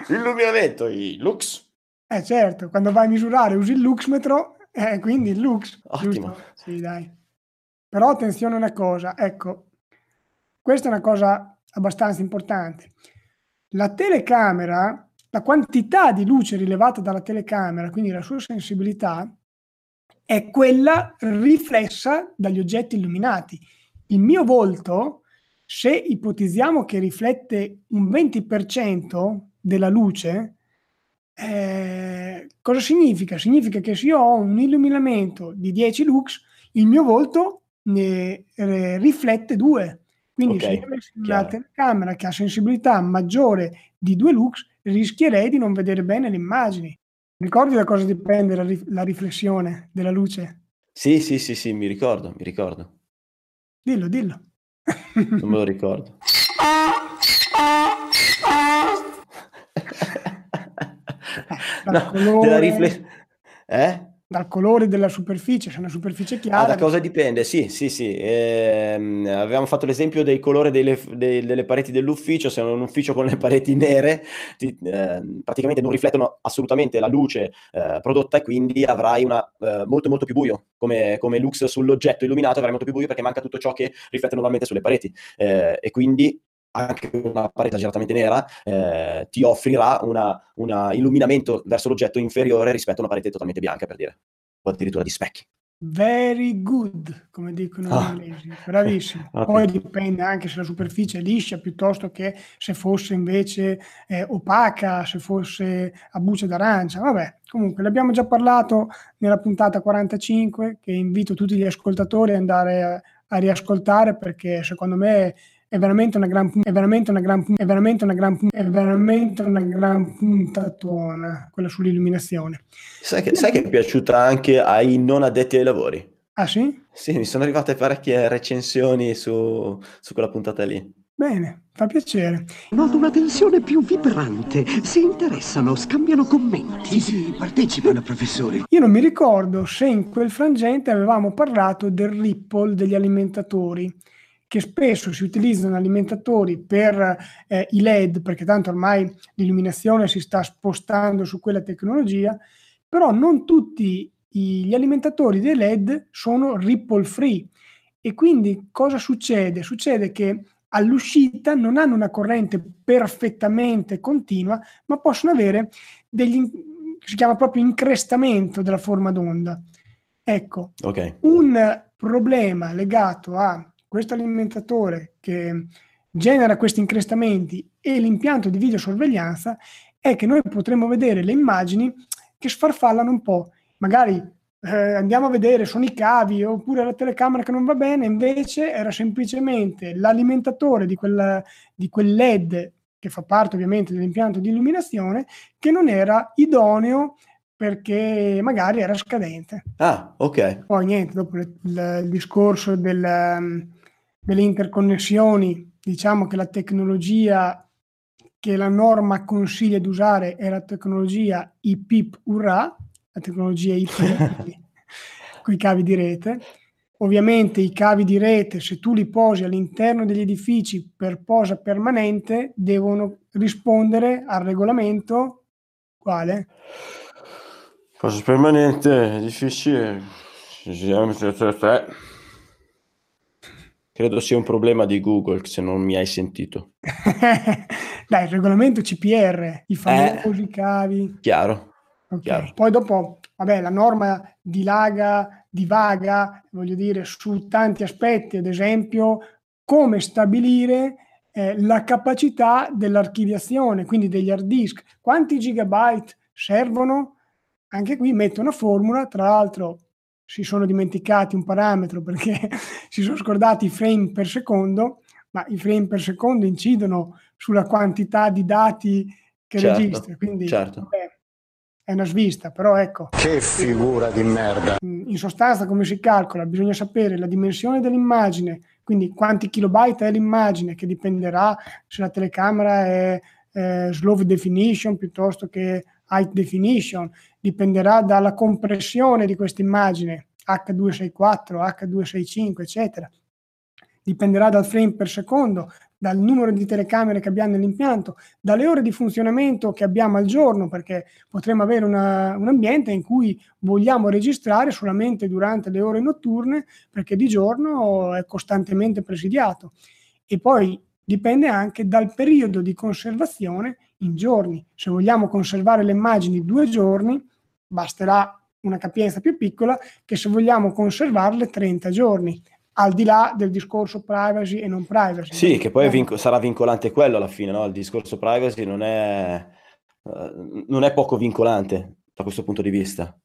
Illuminamento, i lux? Eh certo, quando vai a misurare usi il luxmetro. Eh, quindi il lux, ottimo. Sì, dai. Però attenzione a una cosa, ecco, questa è una cosa abbastanza importante. La telecamera, la quantità di luce rilevata dalla telecamera, quindi la sua sensibilità, è quella riflessa dagli oggetti illuminati. Il mio volto, se ipotizziamo che riflette un venti per cento della luce, Eh, cosa significa? Significa che se io ho un illuminamento di dieci lux, il mio volto ne eh, riflette due. Quindi okay, se io avessi una telecamera che ha sensibilità maggiore di due lux, rischierei di non vedere bene le immagini. Ricordi da cosa dipende la, rif- la riflessione della luce? Sì, sì, sì, sì, mi ricordo, mi ricordo. Dillo, dillo. Non me lo ricordo. Dal, no, colore, della rifle... eh? dal colore della superficie, se è una superficie chiara. Ah, da cosa dipende? Sì, sì, sì. Ehm, avevamo fatto l'esempio del colore delle, dei, delle pareti dell'ufficio. Se è un ufficio con le pareti nere, ti, eh, praticamente non riflettono assolutamente la luce eh, prodotta, e quindi avrai una eh, molto molto più buio. Come, come lux sull'oggetto illuminato avrai molto più buio perché manca tutto ciò che riflette normalmente sulle pareti. Eh, e quindi anche una parete esageratamente nera eh, ti offrirà un illuminamento verso l'oggetto inferiore rispetto a una parete totalmente bianca, per dire, o addirittura di specchi. Very good, come dicono ah. gli inglesi. Bravissimo. Okay. Poi dipende anche se la superficie è liscia piuttosto che se fosse invece eh, opaca, se fosse a buccia d'arancia. Vabbè, comunque l'abbiamo già parlato nella puntata quarantacinque, che invito tutti gli ascoltatori ad andare a, a riascoltare, perché secondo me È veramente una gran punta, è veramente una gran punta, è veramente una gran punta, è veramente una gran puntatona quella sull'illuminazione. Sai che, sai che è piaciuta anche ai non addetti ai lavori? Ah sì? Sì, mi sono arrivate parecchie recensioni su, su quella puntata lì. Bene, fa piacere. Noto una tensione più vibrante, si interessano, scambiano commenti. Sì, sì, partecipano, professore. Io non mi ricordo se in quel frangente avevamo parlato del ripple degli alimentatori, che spesso si utilizzano alimentatori per eh, i L E D, perché tanto ormai l'illuminazione si sta spostando su quella tecnologia, però non tutti gli alimentatori dei L E D sono ripple free, e quindi cosa succede? Succede che all'uscita non hanno una corrente perfettamente continua, ma possono avere degli, si chiama proprio increstamento della forma d'onda. Ecco, okay. Un problema legato a questo alimentatore che genera questi increstamenti e l'impianto di videosorveglianza è che noi potremo vedere le immagini che sfarfallano un po'. Magari eh, andiamo a vedere, sono i cavi, oppure la telecamera che non va bene, invece era semplicemente l'alimentatore di, quella, di quel L E D, che fa parte ovviamente dell'impianto di illuminazione, che non era idoneo perché magari era scadente. Ah, ok. Poi niente, dopo il, il discorso del, delle interconnessioni, diciamo che la tecnologia che la norma consiglia di usare è la tecnologia I P urrà, la tecnologia I P con i cavi di rete. Ovviamente i cavi di rete, se tu li posi all'interno degli edifici per posa permanente, devono rispondere al regolamento quale? Posa permanente, edifici tre tre tre. Credo sia un problema di Google, se non mi hai sentito. Dai, il regolamento C P R, i famosi eh, cavi. Chiaro, okay. Chiaro. Poi dopo, vabbè, la norma dilaga, divaga, voglio dire, su tanti aspetti, ad esempio, come stabilire eh, la capacità dell'archiviazione, quindi degli hard disk. Quanti gigabyte servono? Anche qui metto una formula, tra l'altro si sono dimenticati un parametro perché si sono scordati i frame per secondo, ma i frame per secondo incidono sulla quantità di dati che certo, registra, quindi certo. Beh, è una svista, però ecco. Che figura di merda! In sostanza come si calcola? Bisogna sapere la dimensione dell'immagine, quindi quanti kilobyte è l'immagine, che dipenderà se la telecamera è eh, slow definition piuttosto che high definition, dipenderà dalla compressione di questa immagine, H due sei quattro, H due sei cinque, eccetera. Dipenderà dal frame per secondo, dal numero di telecamere che abbiamo nell'impianto, dalle ore di funzionamento che abbiamo al giorno, perché potremo avere una, un ambiente in cui vogliamo registrare solamente durante le ore notturne, perché di giorno è costantemente presidiato. E poi dipende anche dal periodo di conservazione in giorni. Se vogliamo conservare le immagini due giorni, basterà una capienza più piccola che se vogliamo conservarle trenta giorni, al di là del discorso privacy e non privacy. Sì, che poi vinco- sarà vincolante quello alla fine, no? Il discorso privacy non è, uh, non è poco vincolante da questo punto di vista.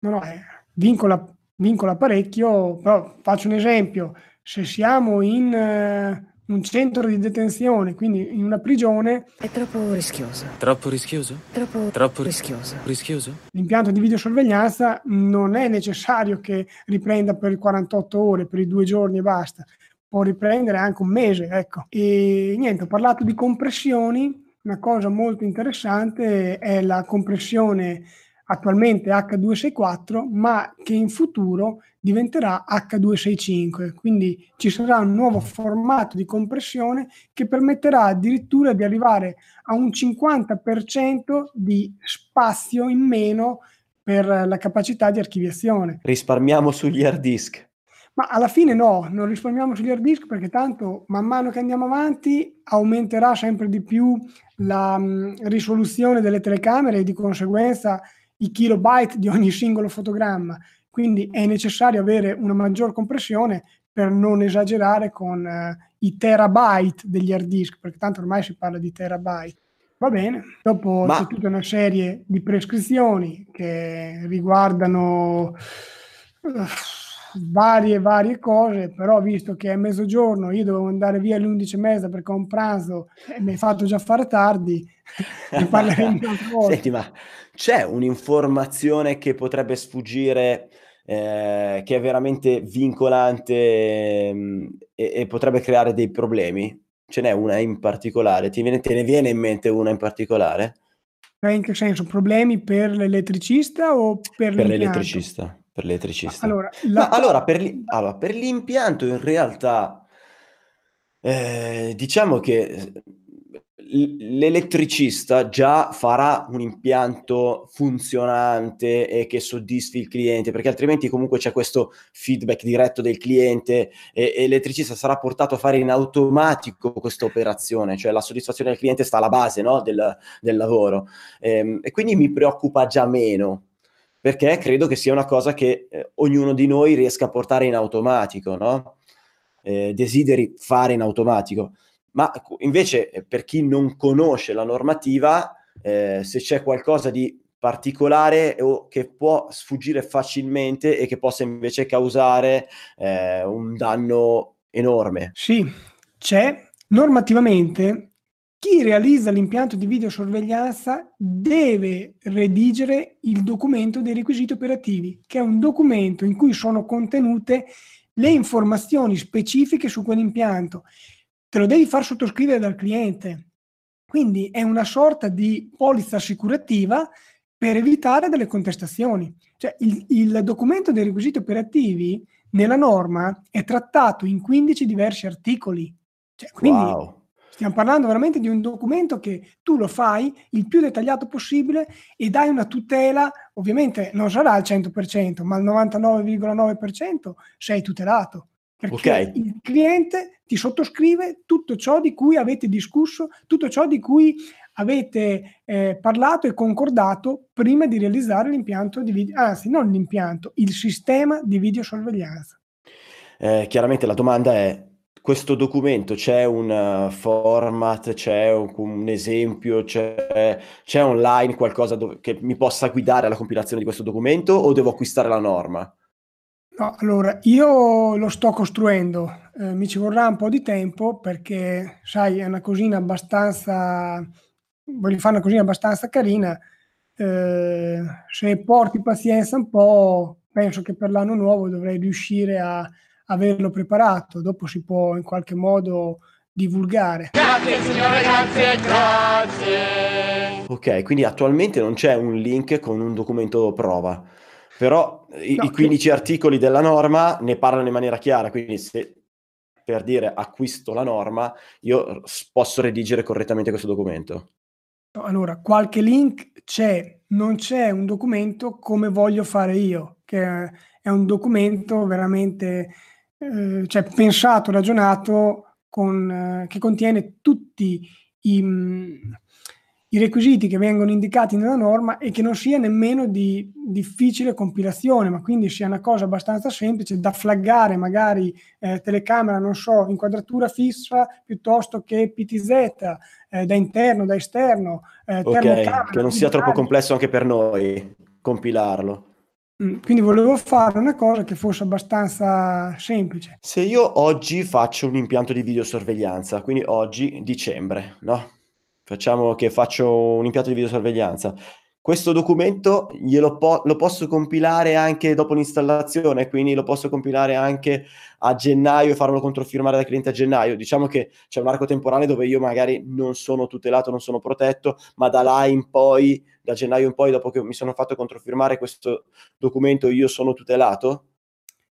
No, no, eh, vincola, vincola parecchio, però faccio un esempio. Se siamo in... Eh, un centro di detenzione, quindi in una prigione, è troppo rischioso. Troppo rischioso? Troppo, troppo rischioso. Rischioso? L'impianto di videosorveglianza non è necessario che riprenda per quarantotto ore, per i due giorni e basta. Può riprendere anche un mese, ecco. E niente, ho parlato di compressioni. Una cosa molto interessante è la compressione attualmente H due sei quattro, ma che in futuro diventerà H due sei cinque, quindi ci sarà un nuovo formato di compressione che permetterà addirittura di arrivare a un cinquanta per cento di spazio in meno per la capacità di archiviazione. Risparmiamo sugli hard disk. Ma alla fine no, non risparmiamo sugli hard disk, perché tanto man mano che andiamo avanti aumenterà sempre di più la mh, risoluzione delle telecamere e di conseguenza i kilobyte di ogni singolo fotogramma. Quindi è necessario avere una maggior compressione per non esagerare con eh, i terabyte degli hard disk, perché tanto ormai si parla di terabyte. Va bene, dopo Ma... c'è tutta una serie di prescrizioni che riguardano uh, varie varie cose, però visto che è mezzogiorno, io dovevo andare via alle undici e mezza perché ho un pranzo e mi hai fatto già fare tardi. Ne parleremo un'altra volta. Senti, ma c'è un'informazione che potrebbe sfuggire, Eh, che è veramente vincolante mh, e, e potrebbe creare dei problemi? Ce n'è una in particolare? Ti viene, te ne viene in mente una in particolare? In che senso? Problemi per l'elettricista o per, per l'elettricista? Per l'elettricista. Allora, la... Ma, allora, per li... allora, per l'impianto in realtà eh, diciamo che l'elettricista già farà un impianto funzionante e che soddisfi il cliente, perché altrimenti comunque c'è questo feedback diretto del cliente e, e l'elettricista sarà portato a fare in automatico questa operazione, cioè la soddisfazione del cliente sta alla base, no? del, del lavoro, e, e quindi mi preoccupa già meno. perché credo che sia una cosa che eh, ognuno di noi riesca a portare in automatico, no? Eh, desideri fare in automatico. Ma invece per chi non conosce la normativa, eh, se c'è qualcosa di particolare o che può sfuggire facilmente e che possa invece causare eh, un danno enorme. Sì, c'è. Normativamente chi realizza l'impianto di videosorveglianza deve redigere il documento dei requisiti operativi, che è un documento in cui sono contenute le informazioni specifiche su quell'impianto. Te lo devi far sottoscrivere dal cliente, quindi è una sorta di polizza assicurativa per evitare delle contestazioni. Cioè il, il documento dei requisiti operativi nella norma è trattato in quindici diversi articoli, cioè, quindi wow. Stiamo parlando veramente di un documento che tu lo fai il più dettagliato possibile e dai una tutela, ovviamente non sarà al cento per cento, ma al novantanove virgola nove per cento sei tutelato, perché okay. Il cliente ti sottoscrive tutto ciò di cui avete discusso, tutto ciò di cui avete eh, parlato e concordato prima di realizzare l'impianto di video, anzi non l'impianto, il sistema di videosorveglianza. Eh, chiaramente la domanda è: questo documento c'è un uh, format, c'è un, un esempio, c'è, c'è online qualcosa do- che mi possa guidare alla compilazione di questo documento, o devo acquistare la norma? No, allora io lo sto costruendo, eh, mi ci vorrà un po' di tempo perché sai è una cosina abbastanza... voglio fare una cosina abbastanza carina, eh, se porti pazienza un po' penso che per l'anno nuovo dovrei riuscire a averlo preparato, dopo si può in qualche modo divulgare. Grazie signore, grazie, grazie. Ok, quindi attualmente non c'è un link con un documento prova, però no, i quindici che... articoli della norma ne parlano in maniera chiara, quindi se per dire acquisto la norma io posso redigere correttamente questo documento. Allora, qualche link c'è, non c'è un documento come voglio fare io, che è un documento veramente eh, cioè pensato, ragionato, con, eh, che contiene tutti i, mh, i requisiti che vengono indicati nella norma e che non sia nemmeno di difficile compilazione, ma quindi sia una cosa abbastanza semplice da flaggare, magari eh, telecamera, non so, inquadratura fissa piuttosto che P T Z, eh, da interno, da esterno, eh, termocamera. Ok, che non sia troppo complesso anche per noi compilarlo. Quindi volevo fare una cosa che fosse abbastanza semplice. Se io oggi faccio un impianto di videosorveglianza, quindi oggi dicembre, no? Facciamo che faccio un impianto di videosorveglianza. Questo documento glielo po- lo posso compilare anche dopo l'installazione, quindi lo posso compilare anche a gennaio e farlo controfirmare dal cliente a gennaio. Diciamo che c'è un arco temporale dove io magari non sono tutelato, non sono protetto, ma da là in poi, da gennaio in poi, dopo che mi sono fatto controfirmare questo documento, io sono tutelato?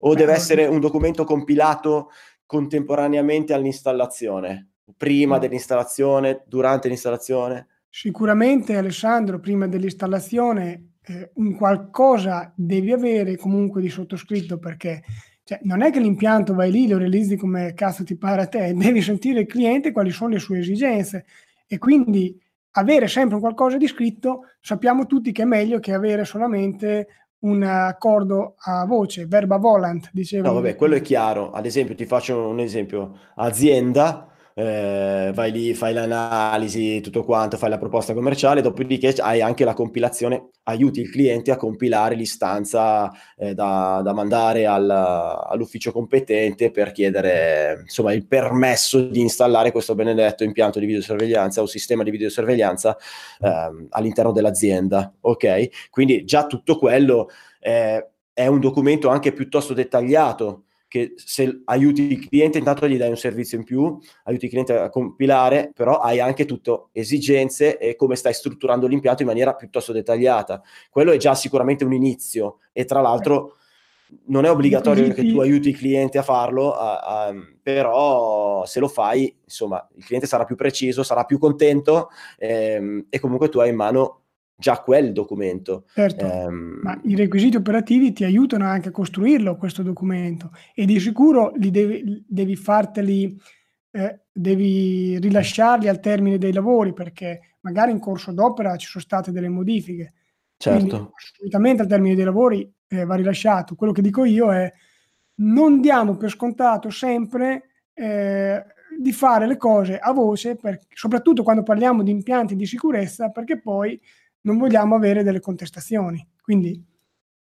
O deve essere un documento compilato contemporaneamente all'installazione? Prima dell'installazione, durante l'installazione? Sicuramente Alessandro, prima dell'installazione eh, un qualcosa devi avere comunque di sottoscritto, perché cioè, non è che l'impianto vai lì, lo realizzi come cazzo ti pare a te, devi sentire il cliente quali sono le sue esigenze e quindi avere sempre un qualcosa di scritto. Sappiamo tutti che è meglio che avere solamente un accordo a voce, verba volant, dicevo. No vabbè, quello è chiaro. Ad esempio ti faccio un esempio, azienda. Eh, vai lì, fai l'analisi, tutto quanto, fai la proposta commerciale, dopodiché hai anche la compilazione, aiuti il cliente a compilare l'istanza eh, da, da mandare al, all'ufficio competente per chiedere insomma il permesso di installare questo benedetto impianto di videosorveglianza o sistema di videosorveglianza eh, all'interno dell'azienda. Ok, quindi già tutto quello eh, è un documento anche piuttosto dettagliato, che se aiuti il cliente intanto gli dai un servizio in più, aiuti il cliente a compilare, però hai anche tutto esigenze e come stai strutturando l'impianto in maniera piuttosto dettagliata. Quello è già sicuramente un inizio e tra l'altro non è obbligatorio che tu aiuti il cliente a farlo, a, a, però se lo fai, insomma, il cliente sarà più preciso, sarà più contento ehm, e comunque tu hai in mano già quel documento. Certo, ehm... ma i requisiti operativi ti aiutano anche a costruirlo questo documento e di sicuro li devi, devi farteli, eh, devi rilasciarli al termine dei lavori, perché magari in corso d'opera ci sono state delle modifiche. Certo. Quindi, assolutamente al termine dei lavori eh, va rilasciato. Quello che dico io è: non diamo per scontato sempre eh, di fare le cose a voce, per, soprattutto quando parliamo di impianti di sicurezza, perché poi non vogliamo avere delle contestazioni. Quindi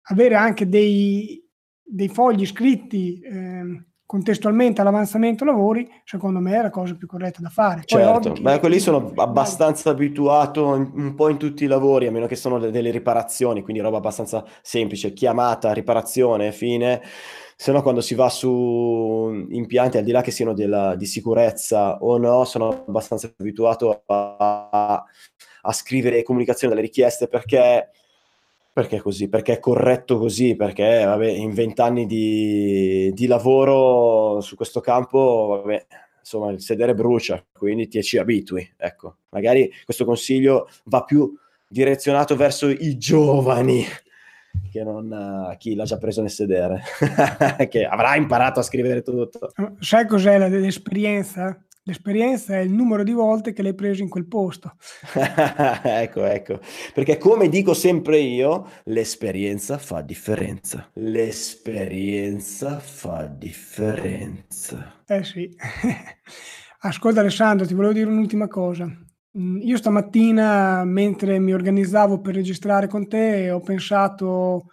avere anche dei, dei fogli scritti eh, contestualmente all'avanzamento lavori, secondo me è la cosa più corretta da fare. Poi certo, beh, quelli sono abbastanza abituato in, un po' in tutti i lavori, a meno che sono de- delle riparazioni, quindi roba abbastanza semplice, chiamata, riparazione, fine. Se no, quando si va su impianti, al di là che siano della, di sicurezza o no, sono abbastanza abituato a, a, a scrivere comunicazione delle richieste, perché... Perché così? Perché è corretto così, perché vabbè, in vent'anni di, di lavoro su questo campo, vabbè, insomma, il sedere brucia, quindi ti ci abitui. Ecco, magari questo consiglio va più direzionato verso i giovani, che non a chi l'ha già preso nel sedere, che avrà imparato a scrivere tutto. Sai cos'è la, l'esperienza? L'esperienza è il numero di volte che l'hai preso in quel posto. ecco, ecco. Perché come dico sempre io, l'esperienza fa differenza. L'esperienza fa differenza. Eh sì. Ascolta Alessandro, ti volevo dire un'ultima cosa. Io stamattina, mentre mi organizzavo per registrare con te, ho pensato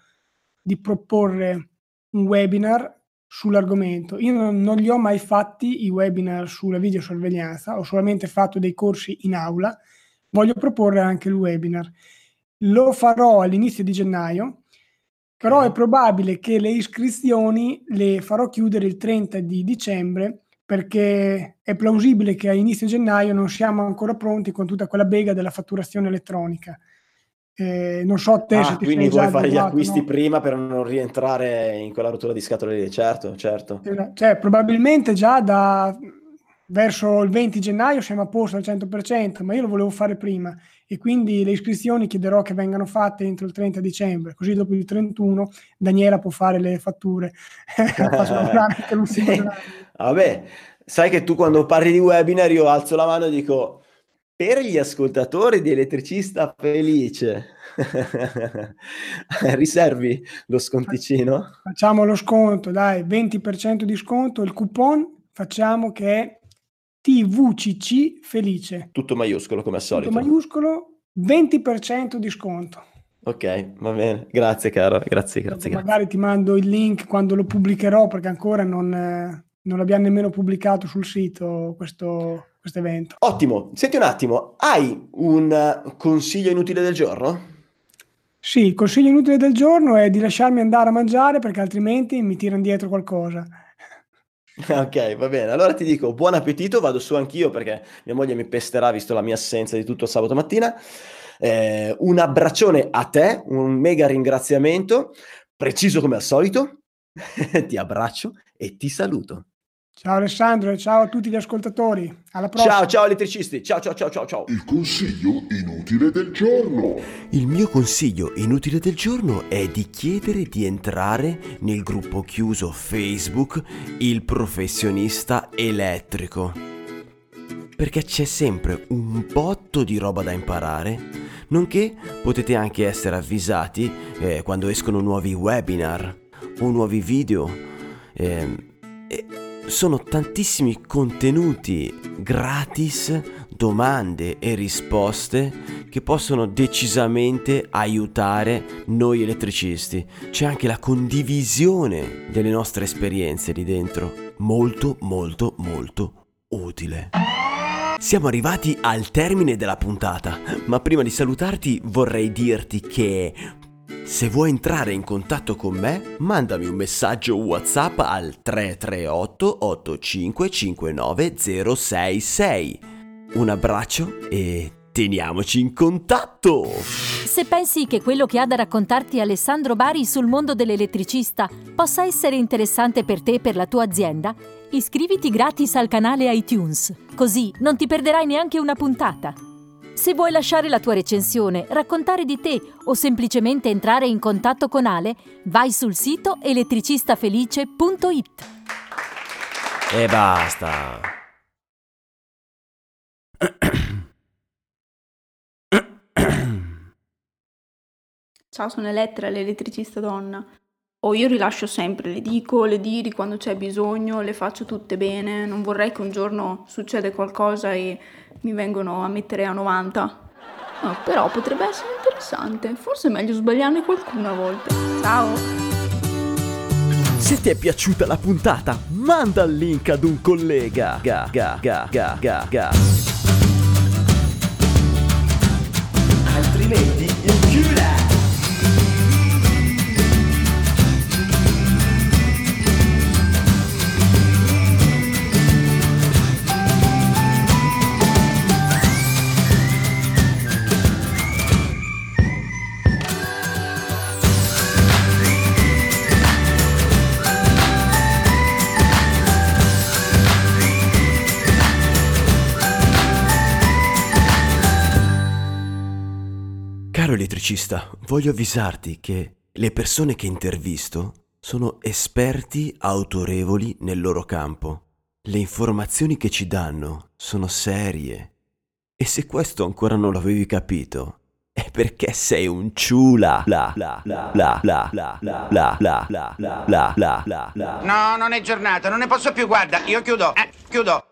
di proporre un webinar sull'argomento. Io non, non li ho mai fatti i webinar sulla videosorveglianza, ho solamente fatto dei corsi in aula. Voglio proporre anche il webinar. Lo farò all'inizio di gennaio, però è probabile che le iscrizioni le farò chiudere il trenta di dicembre, perché è plausibile che a inizio gennaio non siamo ancora pronti con tutta quella bega della fatturazione elettronica. Eh, non so te ah, se ti quindi vuoi fare gli acquisti, no? Prima, per non rientrare in quella rottura di scatole lì. Certo, certo. Cioè, probabilmente già da verso il venti gennaio siamo a posto al cento per cento, ma io lo volevo fare prima, e quindi le iscrizioni chiederò che vengano fatte entro il trenta dicembre, così dopo il trentuno Daniela può fare le fatture. anche sì. Vabbè, sai che tu quando parli di webinar io alzo la mano e dico: per gli ascoltatori di Elettricista Felice, riservi lo sconticino? Facciamo lo sconto, dai, venti per cento di sconto, il coupon facciamo che è T V C C Felice. Tutto maiuscolo come al solito. Tutto maiuscolo, venti per cento di sconto. Ok, va bene, grazie caro, grazie, grazie. Magari grazie. Ti mando il link quando lo pubblicherò, perché ancora non, non l'abbiamo nemmeno pubblicato sul sito questo... questo evento. Ottimo, senti un attimo, hai un consiglio inutile del giorno? Sì, il consiglio inutile del giorno è di lasciarmi andare a mangiare, perché altrimenti mi tirano dietro qualcosa. Ok, va bene, allora ti dico buon appetito, vado su anch'io perché mia moglie mi pesterà visto la mia assenza di tutto sabato mattina. Eh, un abbraccione a te, un mega ringraziamento, preciso come al solito, ti abbraccio e ti saluto. Ciao Alessandro e ciao a tutti gli ascoltatori. Alla prossima. Ciao, ciao elettricisti. Ciao, ciao, ciao, ciao, ciao. Il consiglio inutile del giorno. Il mio consiglio inutile del giorno è di chiedere di entrare nel gruppo chiuso Facebook Il Professionista Elettrico, perché c'è sempre un botto di roba da imparare, nonché potete anche essere avvisati eh, quando escono nuovi webinar o nuovi video. Eh, eh, Sono tantissimi contenuti gratis, domande e risposte che possono decisamente aiutare noi elettricisti. C'è anche la condivisione delle nostre esperienze lì dentro, molto molto molto utile. Siamo arrivati al termine della puntata, ma prima di salutarti vorrei dirti che... se vuoi entrare in contatto con me, mandami un messaggio WhatsApp al tre tre otto otto cinque cinque nove zero sei sei. Un abbraccio e teniamoci in contatto! Se pensi che quello che ha da raccontarti Alessandro Bari sul mondo dell'elettricista possa essere interessante per te e per la tua azienda, iscriviti gratis al canale iTunes, così non ti perderai neanche una puntata. Se vuoi lasciare la tua recensione, raccontare di te o semplicemente entrare in contatto con Ale, vai sul sito elettricista felice punto it. E basta. ciao sono Elettra, l'elettricista donna, o io rilascio sempre, le dico, le diri quando c'è bisogno, le faccio tutte bene, non vorrei che un giorno succeda qualcosa e mi vengono a mettere a novanta. No, però potrebbe essere interessante, forse è meglio sbagliarne qualcuno a volte. Ciao! Se ti è piaciuta la puntata, manda il link ad un collega. Ga, ga, ga, ga, ga, ga. Altrimenti incula. Elettricista, voglio avvisarti che le persone che intervisto sono esperti autorevoli nel loro campo. Le informazioni che ci danno sono serie. E se questo ancora non l'avevi capito, è perché sei un ciula. La la la la la la la la la la la la. No, non è giornata, non ne posso più, guarda, io chiudo. Eh, chiudo.